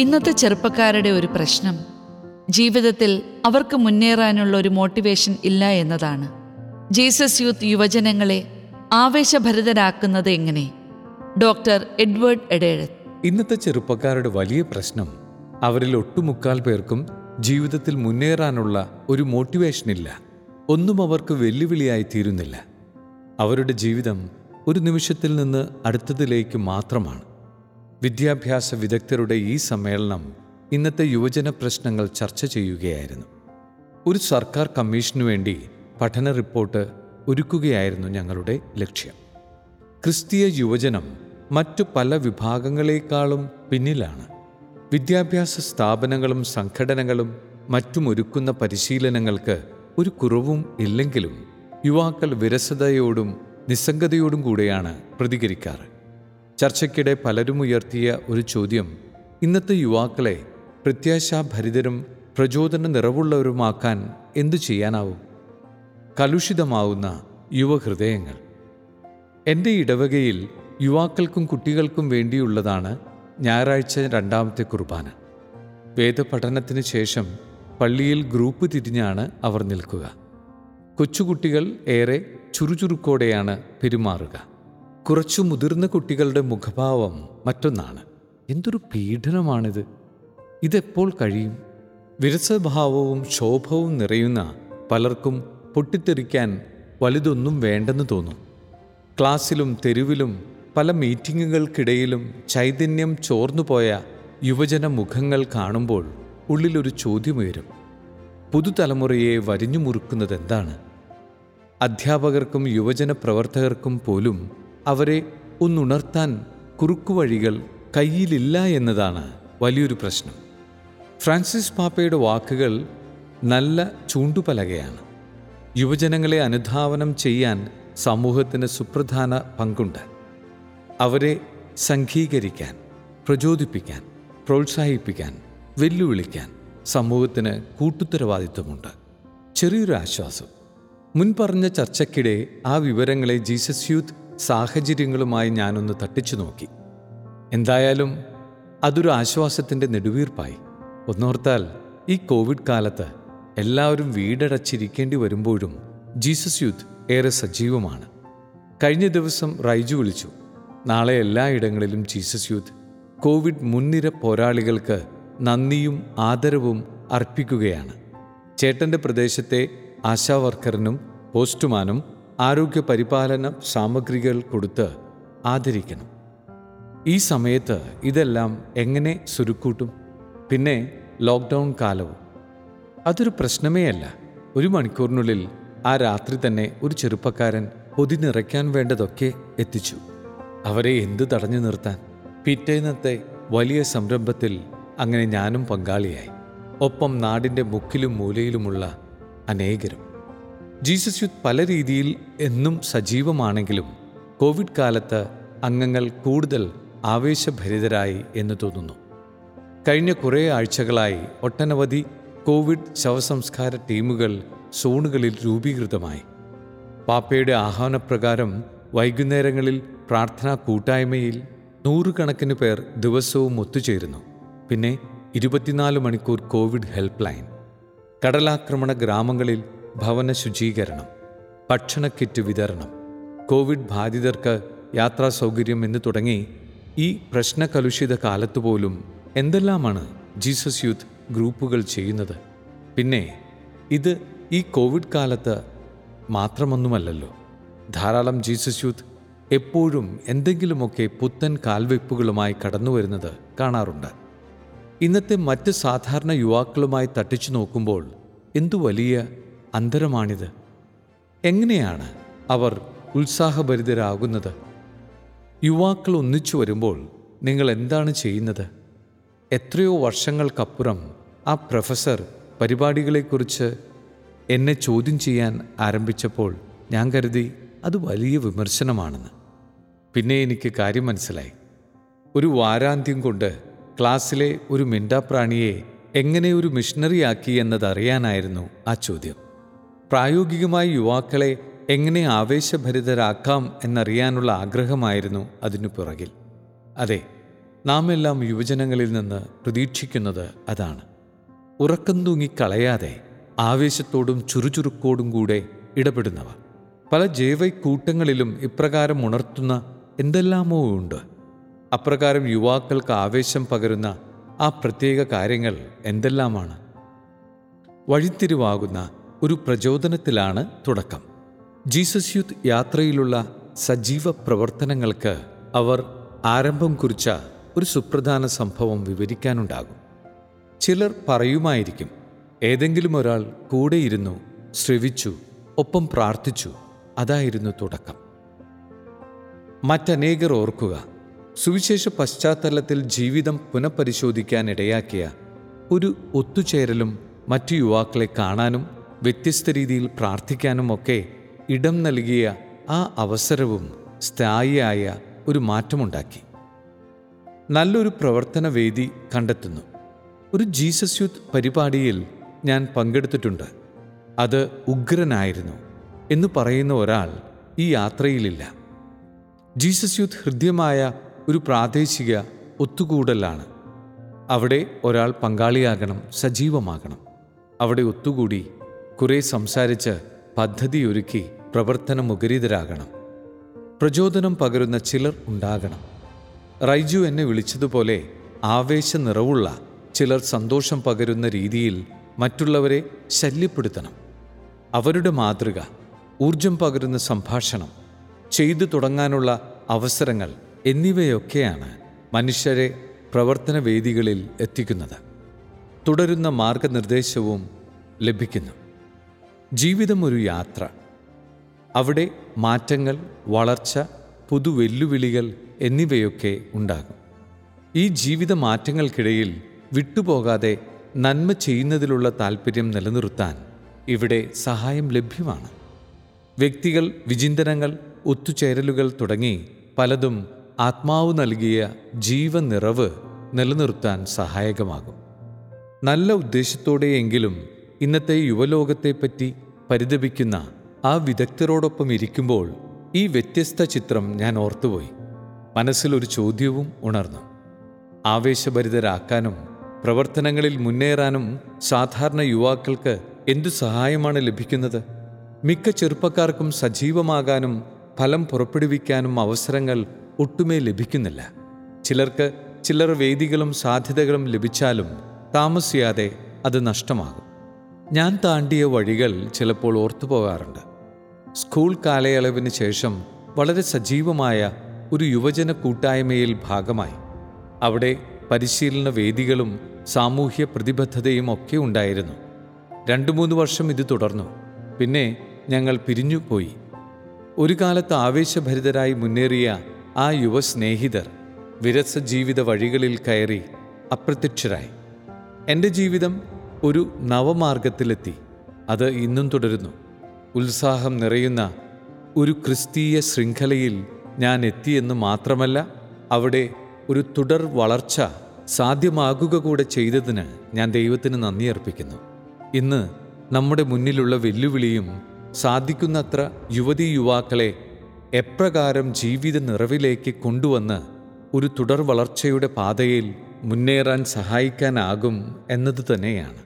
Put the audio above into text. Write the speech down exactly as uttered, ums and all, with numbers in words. ഇന്നത്തെ ചെറുപ്പക്കാരുടെ ഒരു പ്രശ്നം ജീവിതത്തിൽ അവർക്ക് മുന്നേറാനുള്ള ഒരു മോട്ടിവേഷൻ ഇല്ല എന്നതാണ്. ജീസസ് യൂത്ത് യുവജനങ്ങളെ ആവേശഭരിതരാക്കുന്നത് എങ്ങനെ? Doctor Edward Edezhath. ഇന്നത്തെ ചെറുപ്പക്കാരുടെ വലിയ പ്രശ്നം, അവരിൽ ഒട്ടുമുക്കാൽ പേർക്കും ജീവിതത്തിൽ മുന്നേറാനുള്ള ഒരു മോട്ടിവേഷനില്ല. ഒന്നും അവർക്ക് വെല്ലുവിളിയായി തീരുന്നില്ല. അവരുടെ ജീവിതം ഒരു നിമിഷത്തിൽ നിന്ന് അടുത്തതിലേക്ക് മാത്രമാണ്. വിദ്യാഭ്യാസ വിദഗ്ധരുടെ ഈ സമ്മേളനം ഇന്നത്തെ യുവജന പ്രശ്നങ്ങൾ ചർച്ച ചെയ്യുകയായിരുന്നു. ഒരു സർക്കാർ കമ്മീഷനു വേണ്ടി പഠന റിപ്പോർട്ട് ഒരുക്കുകയായിരുന്നു ഞങ്ങളുടെ ലക്ഷ്യം. ക്രിസ്തീയ യുവജനം മറ്റു പല വിഭാഗങ്ങളെക്കാളും പിന്നിലാണ്. വിദ്യാഭ്യാസ സ്ഥാപനങ്ങളും സംഘടനകളും മറ്റുമൊരുക്കുന്ന പരിശീലനങ്ങൾക്ക് ഒരു കുറവും ഇല്ലെങ്കിലും യുവാക്കൾ വിരസതയോടും നിസ്സംഗതയോടും കൂടെയാണ് പ്രതികരിക്കാറ്. ചർച്ചയ്ക്കിടെ പലരും ഉയർത്തിയ ഒരു ചോദ്യം ഇന്നത്തെ യുവാക്കളെ പ്രത്യാശാഭരിതരും പ്രചോദന നിറവുള്ളവരുമാക്കാൻ എന്തു ചെയ്യാനാവും? കലുഷിതമാവുന്ന യുവഹൃദയങ്ങൾ. എൻ്റെ ഇടവകയിൽ യുവാക്കൾക്കും കുട്ടികൾക്കും വേണ്ടിയുള്ളതാണ് ഞായറാഴ്ച രണ്ടാമത്തെ കുർബാന. വേദപഠനത്തിന് ശേഷം പള്ളിയിൽ ഗ്രൂപ്പ് തിരിഞ്ഞാണ് അവർ നിൽക്കുക. കൊച്ചുകുട്ടികൾ ഏറെ ചുറുചുറുക്കോടെയാണ് പെരുമാറുക. കുറച്ചു മുതിർന്ന കുട്ടികളുടെ മുഖഭാവം മറ്റൊന്നാണ്. എന്തൊരു പീഡനമാണിത്! ഇതെപ്പോൾ കഴിയും? വിരസഭാവവും ശോഭവും നിറയുന്ന പലർക്കും പൊട്ടിത്തെറിക്കാൻ വലുതൊന്നും വേണ്ടെന്ന് തോന്നും. ക്ലാസ്സിലും തെരുവിലും പല മീറ്റിങ്ങുകൾക്കിടയിലും ചൈതന്യം ചോർന്നുപോയ യുവജന മുഖങ്ങൾ കാണുമ്പോൾ ഉള്ളിലൊരു ചോദ്യമുയരും. പുതുതലമുറയെ വരിഞ്ഞു മുറുക്കുന്നതെന്താണ്? അധ്യാപകർക്കും യുവജന പ്രവർത്തകർക്കും പോലും അവരെ ഒന്നുണർത്താൻ കുറുക്കുവഴികൾ കയ്യിലില്ല എന്നതാണ് വലിയൊരു പ്രശ്നം. ഫ്രാൻസിസ് പാപ്പയുടെ വാക്കുകൾ നല്ല ചൂണ്ടുപലകയാണ്. യുവജനങ്ങളെ അനുധാവനം ചെയ്യാൻ സമൂഹത്തിന് സുപ്രധാന പങ്കുണ്ട്. അവരെ സംഘീകരിക്കാൻ, പ്രചോദിപ്പിക്കാൻ, പ്രോത്സാഹിപ്പിക്കാൻ, വെല്ലുവിളിക്കാൻ സമൂഹത്തിന് കൂട്ടുത്തരവാദിത്വമുണ്ട്. ചെറിയൊരു ആശ്വാസം. മുൻപറഞ്ഞ ചർച്ചയ്ക്കിടെ ആ വിവരങ്ങളെ ജീസസ് യൂത്ത് സാഹചര്യങ്ങളുമായി ഞാനൊന്ന് തട്ടിച്ചു നോക്കി. എന്തായാലും അതൊരു ആശ്വാസത്തിൻ്റെ നെടുവീർപ്പായി. ഒന്നോർത്താൽ ഈ കോവിഡ് കാലത്ത് എല്ലാവരും വീടടച്ചിരിക്കേണ്ടി വരുമ്പോഴും ജീസസ് യൂത്ത് ഏറെ സജീവമാണ്. കഴിഞ്ഞ ദിവസം റൈജു വിളിച്ചു, നാളെ എല്ലായിടങ്ങളിലും ജീസസ് യൂത്ത് കോവിഡ് മുൻനിര പോരാളികൾക്ക് നന്ദിയും ആദരവും അർപ്പിക്കുകയാണ്. ചേട്ടൻ്റെ പ്രദേശത്തെ ആശാവർക്കറിനും പോസ്റ്റുമാനും ആരോഗ്യ പരിപാലന സാമഗ്രികൾ കൊടുത്ത് ആദരിക്കണം. ഈ സമയത്ത് ഇതെല്ലാം എങ്ങനെ സുരുക്കൂട്ടും? പിന്നെ ലോക്ക്ഡൗൺ കാലവും അതൊരു പ്രശ്നമേ അല്ല. ഒരു മണിക്കൂറിനുള്ളിൽ ആ രാത്രി തന്നെ ഒരു ചെറുപ്പക്കാരൻ പൊതിനിറയ്ക്കാൻ വേണ്ടതൊക്കെ എത്തിച്ചു. അവരെ എന്ത് തടഞ്ഞു നിർത്താൻ? പിറ്റേന്നത്തെ വലിയ സംരംഭത്തിൽ അങ്ങനെ ഞാനും പങ്കാളിയായി, ഒപ്പം നാടിൻ്റെ മുക്കിലും മൂലയിലുമുള്ള അനേകരും. ജീസസ് യൂത്ത് പല രീതിയിൽ എന്നും സജീവമാണെങ്കിലും കോവിഡ് കാലത്ത് അംഗങ്ങൾ കൂടുതൽ ആവേശഭരിതരായി എന്ന് തോന്നുന്നു. കഴിഞ്ഞ കുറേ ആഴ്ചകളായി ഒട്ടനവധി കോവിഡ് ശവസംസ്കാര ടീമുകൾ സോണുകളിൽ രൂപീകൃതമായി. പാപ്പയുടെ ആഹ്വാനപ്രകാരം വൈകുന്നേരങ്ങളിൽ പ്രാർത്ഥനാ കൂട്ടായ്മയിൽ നൂറുകണക്കിന് പേർ ദിവസവും ഒത്തുചേരുന്നു. പിന്നെ ഇരുപത്തിനാല് മണിക്കൂർ കോവിഡ് ഹെൽപ്പ് ലൈൻ, കടലാക്രമണ ഗ്രാമങ്ങളിൽ ഭവന ശുചീകരണം, ഭക്ഷണ കിറ്റ് വിതരണം, കോവിഡ് ബാധിതർക്ക് യാത്രാ സൗകര്യം എന്ന് തുടങ്ങി ഈ പ്രശ്നകലുഷിത കാലത്തുപോലും എന്തെല്ലാമാണ് ജീസസ് യൂത്ത് ഗ്രൂപ്പുകൾ ചെയ്യുന്നത്? പിന്നെ ഇത് ഈ കോവിഡ് കാലത്ത് മാത്രമൊന്നുമല്ലല്ലോ. ധാരാളം ജീസസ് യൂത്ത് എപ്പോഴും എന്തെങ്കിലുമൊക്കെ പുത്തൻ കാൽവെപ്പുകളുമായി കടന്നു വരുന്നത് കാണാറുണ്ട്. ഇന്നത്തെ മറ്റ് സാധാരണ യുവാക്കളുമായി തട്ടിച്ചു നോക്കുമ്പോൾ എന്തു വലിയ അന്തരമാണിത്! എങ്ങനെയാണ് അവർ ഉത്സാഹഭരിതരാകുന്നത്? യുവാക്കൾ ഒന്നിച്ചു വരുമ്പോൾ നിങ്ങൾ എന്താണ് ചെയ്യുന്നത്? എത്രയോ വർഷങ്ങൾക്കപ്പുറം ആ പ്രൊഫസർ പരിപാടികളെക്കുറിച്ച് എന്നെ ചോദ്യം ചെയ്യാൻ ആരംഭിച്ചപ്പോൾ ഞാൻ കരുതി അത് വലിയ വിമർശനമാണെന്ന്. പിന്നെ എനിക്ക് കാര്യം മനസ്സിലായി. ഒരു വാരാന്ത്യം കൊണ്ട് ക്ലാസ്സിലെ ഒരു മിണ്ടാപ്രാണിയെ എങ്ങനെ ഒരു മിഷണറിയാക്കി എന്നതറിയാനായിരുന്നു ആ ചോദ്യം. പ്രായോഗികമായി യുവാക്കളെ എങ്ങനെ ആവേശഭരിതരാക്കാം എന്നറിയാനുള്ള ആഗ്രഹമായിരുന്നു അതിനു പുറകിൽ. അതെ, നാം എല്ലാം യുവജനങ്ങളിൽ നിന്ന് പ്രതീക്ഷിക്കുന്നത് അതാണ്. ഉറക്കം തൂങ്ങിക്കളയാതെ ആവേശത്തോടും ചുറുചുറുക്കോടും കൂടെ ഇടപെടുന്നവ. പല ജൈവക്കൂട്ടങ്ങളിലും ഇപ്രകാരം ഉണർത്തുന്ന എന്തെല്ലാമോ ഉണ്ട്. അപ്രകാരം യുവാക്കൾക്ക് ആവേശം പകരുന്ന ആ പ്രത്യേക കാര്യങ്ങൾ എന്തെല്ലാമാണ്? വഴിത്തിരിവാകുന്ന ഒരു പ്രചോദനത്തിലാണ് തുടക്കം. ജീസസ് യൂത്ത് യാത്രയിലുള്ള സജീവ പ്രവർത്തനങ്ങൾക്ക് അവർ ആരംഭം കുറിച്ച ഒരു സുപ്രധാന സംഭവം വിവരിക്കാനുണ്ടാകും. ചിലർ പറയുമായിരിക്കും, ഏതെങ്കിലും ഒരാൾ കൂടെയിരുന്നു, ശ്രവിച്ചു, ഒപ്പം പ്രാർത്ഥിച്ചു. അതായിരുന്നു തുടക്കം. മറ്റനേകർ ഓർക്കുക, സുവിശേഷ പശ്ചാത്തലത്തിൽ ജീവിതം പുനഃപരിശോധിക്കാൻ ഇടയാക്കിയ ഒരു ഒത്തുചേരലും മറ്റു യുവാക്കളെ കാണാനും വ്യത്യസ്ത രീതിയിൽ പ്രാർത്ഥിക്കാനുമൊക്കെ ഇടം നൽകിയ ആ അവസരവും സ്ഥായിയായ ഒരു മാറ്റമുണ്ടാക്കി. നല്ലൊരു പ്രവർത്തനവേദി കണ്ടെത്തുന്നു. ഒരു ജീസസ് യൂത്ത് പരിപാടിയിൽ ഞാൻ പങ്കെടുത്തിട്ടുണ്ട്, അത് ഉഗ്രനായിരുന്നു എന്ന് പറയുന്ന ഒരാൾ ഈ യാത്രയിലില്ല. ജീസസ് യൂത്ത് ഹൃദ്യമായ ഒരു പ്രാദേശിക ഒത്തുകൂടലാണ്. അവിടെ ഒരാൾ പങ്കാളിയാകണം, സജീവമാകണം. അവിടെ ഒത്തുകൂടി കുറേ സംസാരിച്ച് പദ്ധതിയൊരുക്കി പ്രവർത്തനമുഖരിതരാകണം. പ്രചോദനം പകരുന്ന ചിലർ ഉണ്ടാകണം. റൈജു എന്നെ വിളിച്ചതുപോലെ ആവേശ നിറവുള്ള ചിലർ സന്തോഷം പകരുന്ന രീതിയിൽ മറ്റുള്ളവരെ ശല്യപ്പെടുത്തണം. അവരുടെ മാതൃക, ഊർജം പകരുന്ന സംഭാഷണം, ചെയ്തു തുടങ്ങാനുള്ള അവസരങ്ങൾ എന്നിവയൊക്കെയാണ് മനുഷ്യരെ പ്രവർത്തനവേദികളിൽ എത്തിക്കുന്നത്. തുടരുന്ന മാർഗനിർദ്ദേശവും ലഭിക്കുന്നു. ജീവിതം ഒരു യാത്ര. അവിടെ മാറ്റങ്ങൾ, വളർച്ച, പുതുവെല്ലുവിളികൾ എന്നിവയൊക്കെ ഉണ്ടാകും. ഈ ജീവിത മാറ്റങ്ങൾക്കിടയിൽ വിട്ടുപോകാതെ നന്മ ചെയ്യുന്നതിലുള്ള താൽപ്പര്യം നിലനിർത്താൻ ഇവിടെ സഹായം ലഭ്യമാണ്. വ്യക്തികൾ, വിചിന്തനങ്ങൾ, ഒത്തുചേരലുകൾ തുടങ്ങി പലതും ആത്മാവ് നൽകിയ ജീവനിറവ് നിലനിർത്താൻ സഹായകമാകും. നല്ല ഉദ്ദേശത്തോടെയെങ്കിലും ഇന്നത്തെ യുവലോകത്തെപ്പറ്റി പരിതപിക്കുന്ന ആ വിദഗ്ധരോടൊപ്പം ഇരിക്കുമ്പോൾ ഈ വ്യത്യസ്ത ചിത്രം ഞാൻ ഓർത്തുപോയി. മനസ്സിലൊരു ചോദ്യവും ഉണർന്നു. ആവേശഭരിതരാക്കാനും പ്രവർത്തനങ്ങളിൽ മുന്നേറാനും സാധാരണ യുവാക്കൾക്ക് എന്തു സഹായമാണ് ലഭിക്കുന്നത്? മിക്ക ചെറുപ്പക്കാർക്കും സജീവമാകാനും ഫലം പുറപ്പെടുവിക്കാനും അവസരങ്ങൾ ഒട്ടുമേ ലഭിക്കുന്നില്ല. ചിലർക്ക് ചിലർ വേദികളും സാധ്യതകളും ലഭിച്ചാലും താമസിയാതെ അത് നഷ്ടമാകും. ഞാൻ താണ്ടിയ വഴികൾ ചിലപ്പോൾ ഓർത്തുപോകാറുണ്ട്. സ്കൂൾ കാലയളവിന് ശേഷം വളരെ സജീവമായ ഒരു യുവജന കൂട്ടായ്മയിൽ ഭാഗമായി. അവിടെ പരിശീലന വേദികളും സാമൂഹ്യ പ്രതിബദ്ധതയും ഒക്കെ ഉണ്ടായിരുന്നു. രണ്ടു മൂന്ന് വർഷം ഇത് തുടർന്നു. പിന്നെ ഞങ്ങൾ പിരിഞ്ഞുപോയി. ഒരു കാലത്ത് ആവേശഭരിതരായി മുന്നേറിയ ആ യുവസ്നേഹിതർ വിരസ ജീവിത വഴികളിൽ കയറി അപ്രത്യക്ഷരായി. എൻ്റെ ജീവിതം ഒരു നവമാർഗത്തിലെത്തി. അത് ഇന്നും തുടരുന്നു. ഉത്സാഹം നിറയുന്ന ഒരു ക്രിസ്തീയ ശൃംഖലയിൽ ഞാൻ എത്തിയെന്ന് മാത്രമല്ല, അവിടെ ഒരു തുടർ വളർച്ച സാധ്യമാകുക കൂടെ ചെയ്തതിന് ഞാൻ ദൈവത്തിന് നന്ദി അർപ്പിക്കുന്നു. ഇന്ന് നമ്മുടെ മുന്നിലുള്ള വെല്ലുവിളിയും സാധിക്കുന്നത്ര യുവതീ യുവാക്കളെ എപ്രകാരം ജീവിത നിറവിലേക്ക് കൊണ്ടുവന്ന് ഒരു തുടർ വളർച്ചയുടെ പാതയിൽ മുന്നേറാൻ സഹായിക്കാനാകും എന്നത് തന്നെയാണ്.